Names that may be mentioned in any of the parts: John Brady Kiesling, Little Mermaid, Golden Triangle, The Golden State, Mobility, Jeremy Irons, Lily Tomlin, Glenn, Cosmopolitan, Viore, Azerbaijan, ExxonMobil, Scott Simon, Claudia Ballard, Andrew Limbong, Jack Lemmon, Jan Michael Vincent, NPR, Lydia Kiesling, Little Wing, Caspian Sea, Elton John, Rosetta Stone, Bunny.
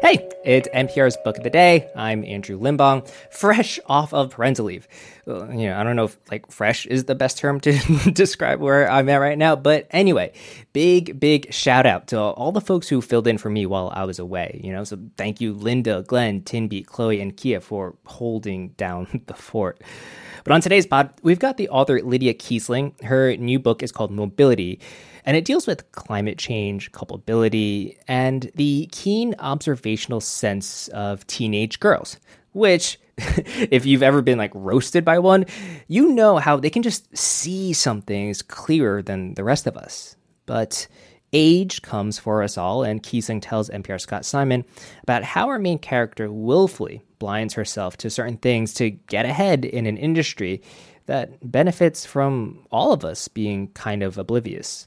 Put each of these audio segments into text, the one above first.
Hey, it's NPR's Book of the Day. I'm Andrew Limbong, fresh off of parental leave. I don't know if fresh is the best term to describe where I'm at right now. But anyway, big shout out to all the folks who filled in for me while I was away. So thank you, Linda, Glenn, Tinby, Chloe, and Kia for holding down the fort. But on today's pod, we've got the author Lydia Kiesling. Her new book is called Mobility, and it deals with climate change, culpability, and the keen observational sense of teenage girls, which, if you've ever been roasted by one, how they can just see some things clearer than the rest of us. But age comes for us all, and Kiesling tells NPR Scott Simon about how our main character willfully blinds herself to certain things to get ahead in an industry that benefits from all of us being kind of oblivious.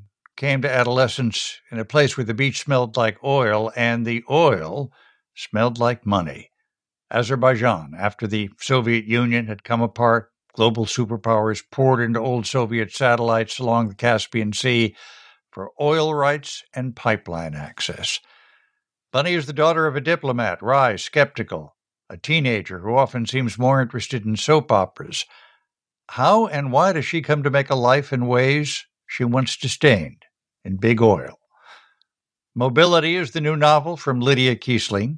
came to adolescence in a place where the beach smelled like oil and the oil smelled like money. Azerbaijan, after the Soviet Union had come apart, global superpowers poured into old Soviet satellites along the Caspian Sea for oil rights and pipeline access. Bunny is the daughter of a diplomat, wry, skeptical, a teenager who often seems more interested in soap operas. How and why does she come to make a life in ways she once disdained? In big oil. Mobility is the new novel from Lydia Kiesling,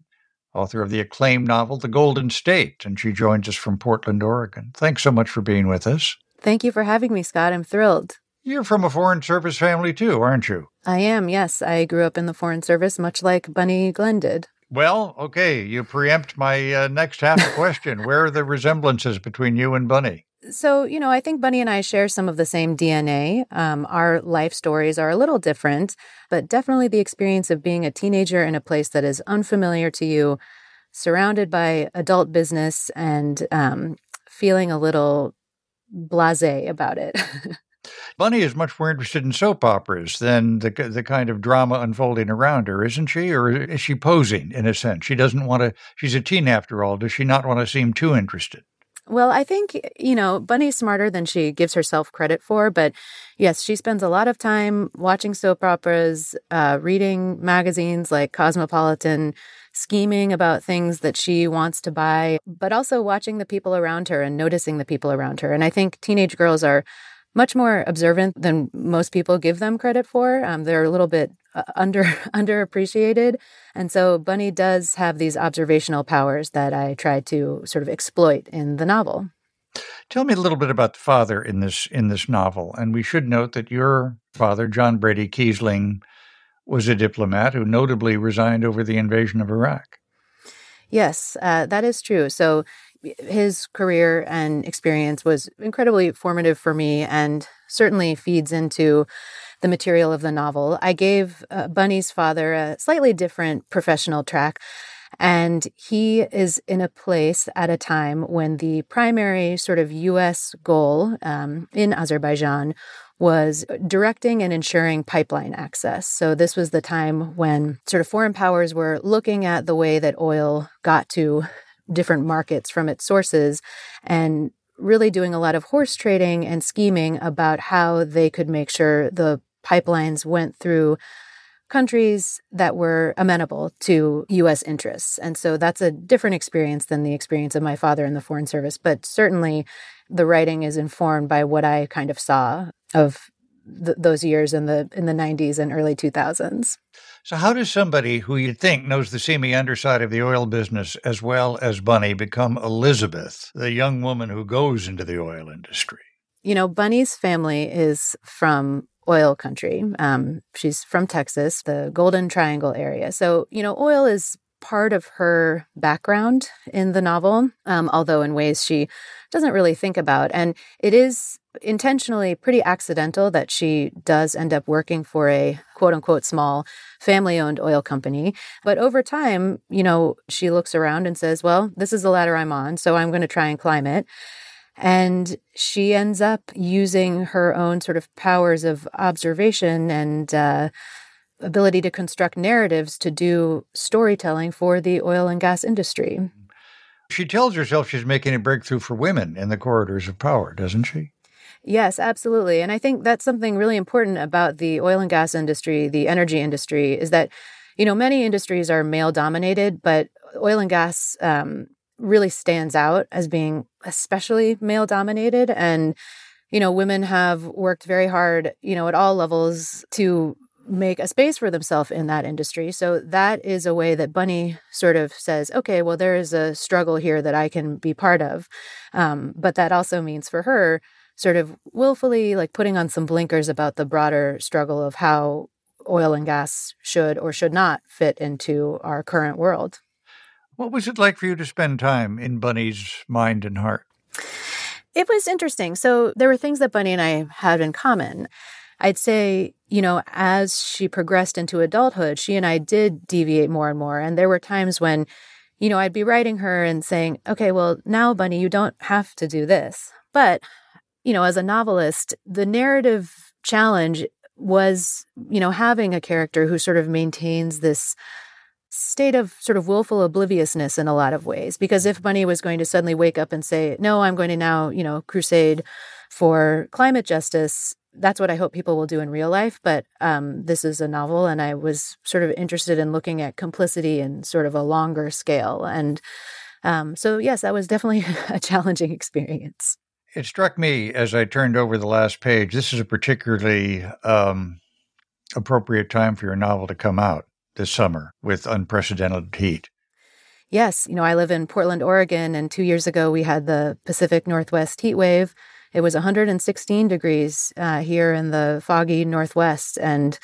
author of the acclaimed novel The Golden State, and she joins us from Portland, Oregon. Thanks so much for being with us. Thank you for having me, Scott. I'm thrilled. You're from a Foreign Service family too, aren't you? I am, yes. I grew up in the Foreign Service, much like Bunny Glenn did. Well, okay, you preempt my next half question. Where are the resemblances between you and Bunny? So, I think Bunny and I share some of the same DNA. Our life stories are a little different, but definitely the experience of being a teenager in a place that is unfamiliar to you, surrounded by adult business, and feeling a little blasé about it. Bunny is much more interested in soap operas than the kind of drama unfolding around her, isn't she? Or is she posing, in a sense? She doesn't want to, she's a teen after all. Does she not want to seem too interested? Well, I think, Bunny's smarter than she gives herself credit for. But yes, she spends a lot of time watching soap operas, reading magazines like Cosmopolitan, scheming about things that she wants to buy, but also watching the people around her and noticing the people around her. And I think teenage girls are much more observant than most people give them credit for. They're a little bit underappreciated. And so Bunny does have these observational powers that I try to sort of exploit in the novel. Tell me a little bit about the father in this novel. And we should note that your father, John Brady Kiesling, was a diplomat who notably resigned over the invasion of Iraq. Yes, that is true. So his career and experience was incredibly formative for me and certainly feeds into the material of the novel. I gave Bunny's father a slightly different professional track, and he is in a place at a time when the primary sort of U.S. goal in Azerbaijan was directing and ensuring pipeline access. So this was the time when sort of foreign powers were looking at the way that oil got to different markets from its sources and really doing a lot of horse trading and scheming about how they could make sure the pipelines went through countries that were amenable to U.S. interests. And so that's a different experience than the experience of my father in the Foreign Service. But certainly the writing is informed by what I kind of saw of those years in the 90s and early 2000s. So how does somebody who you'd think knows the seamy underside of the oil business as well as Bunny become Elizabeth, the young woman who goes into the oil industry? Bunny's family is from oil country. She's from Texas, the Golden Triangle area. So, oil is part of her background in the novel, although in ways she doesn't really think about. And it is intentionally pretty accidental that she does end up working for a quote-unquote small family-owned oil company. But over time, you know, she looks around and says, well, this is the ladder I'm on, so I'm going to try and climb it. And she ends up using her own sort of powers of observation and ability to construct narratives to do storytelling for the oil and gas industry. She tells herself she's making a breakthrough for women in the corridors of power, doesn't she? Yes, absolutely. And I think that's something really important about the oil and gas industry, the energy industry, is that, you know, many industries are male-dominated, but oil and gas really stands out as being especially male-dominated. And, you know, women have worked very hard, you know, at all levels to make a space for themselves in that industry. So that is a way that Bunny sort of says, okay, well, there is a struggle here that I can be part of. But that also means for her sort of willfully like putting on some blinkers about the broader struggle of how oil and gas should or should not fit into our current world. What was it like for you to spend time in Bunny's mind and heart? It was interesting. So there were things that Bunny and I had in common. I'd say, you know, as she progressed into adulthood, she and I did deviate more and more. And there were times when, you know, I'd be writing her and saying, okay, well, now, Bunny, you don't have to do this. But, you know, as a novelist, the narrative challenge was, you know, having a character who sort of maintains this state of sort of willful obliviousness in a lot of ways. Because if Bunny was going to suddenly wake up and say, no, I'm going to now, you know, crusade for climate justice, that's what I hope people will do in real life. But this is a novel, and I was sort of interested in looking at complicity in sort of a longer scale. And so, yes, that was definitely a challenging experience. It struck me as I turned over the last page, this is a particularly appropriate time for your novel to come out this summer with unprecedented heat. Yes. You know, I live in Portland, Oregon, and 2 years ago we had the Pacific Northwest heat wave. It was 116 degrees here in the foggy Northwest, and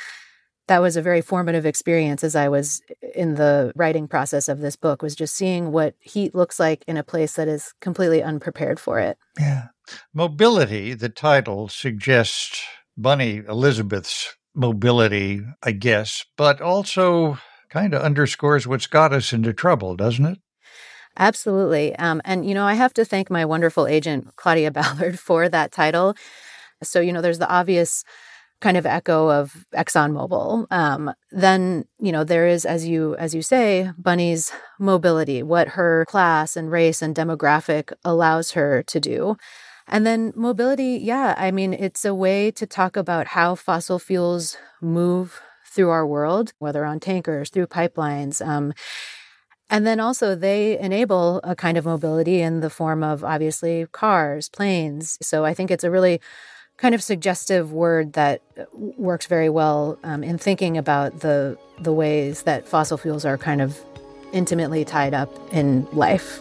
that was a very formative experience as I was in the writing process of this book, was just seeing what heat looks like in a place that is completely unprepared for it. Yeah. Mobility, the title, suggests Bunny Elizabeth's mobility, I guess, but also kind of underscores what's got us into trouble, doesn't it? Absolutely. And, you know, I have to thank my wonderful agent, Claudia Ballard, for that title. So, you know, there's the obvious kind of echo of ExxonMobil. Then, you know, there is, as you say, Bunny's mobility, what her class and race and demographic allows her to do. And then mobility, yeah, I mean, it's a way to talk about how fossil fuels move through our world, whether on tankers, through pipelines. And then also they enable a kind of mobility in the form of, obviously, cars, planes. So I think it's a really kind of suggestive word that works very well in thinking about the ways that fossil fuels are kind of intimately tied up in life.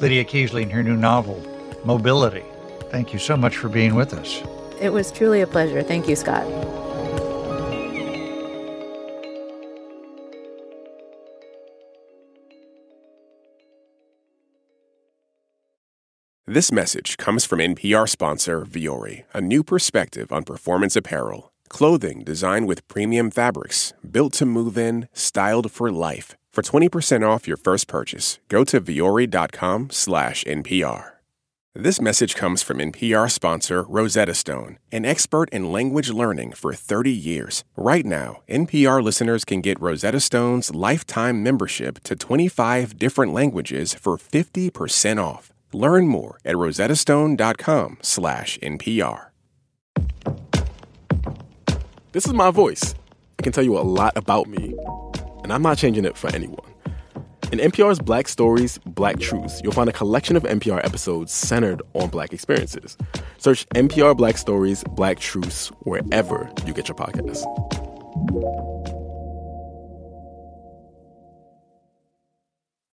Lydia Kiesling, her new novel, Mobility. Thank you so much for being with us. It was truly a pleasure. Thank you, Scott. This message comes from NPR sponsor Viore, a new perspective on performance apparel. Clothing designed with premium fabrics, built to move in, styled for life. For 20% off your first purchase, go to viore.com/NPR. This message comes from NPR sponsor Rosetta Stone, an expert in language learning for 30 years. Right now, NPR listeners can get Rosetta Stone's lifetime membership to 25 different languages for 50% off. Learn more at rosettastone.com/NPR. This is my voice. I can tell you a lot about me, and I'm not changing it for anyone. In NPR's Black Stories, Black Truths, you'll find a collection of NPR episodes centered on Black experiences. Search NPR Black Stories, Black Truths wherever you get your podcasts.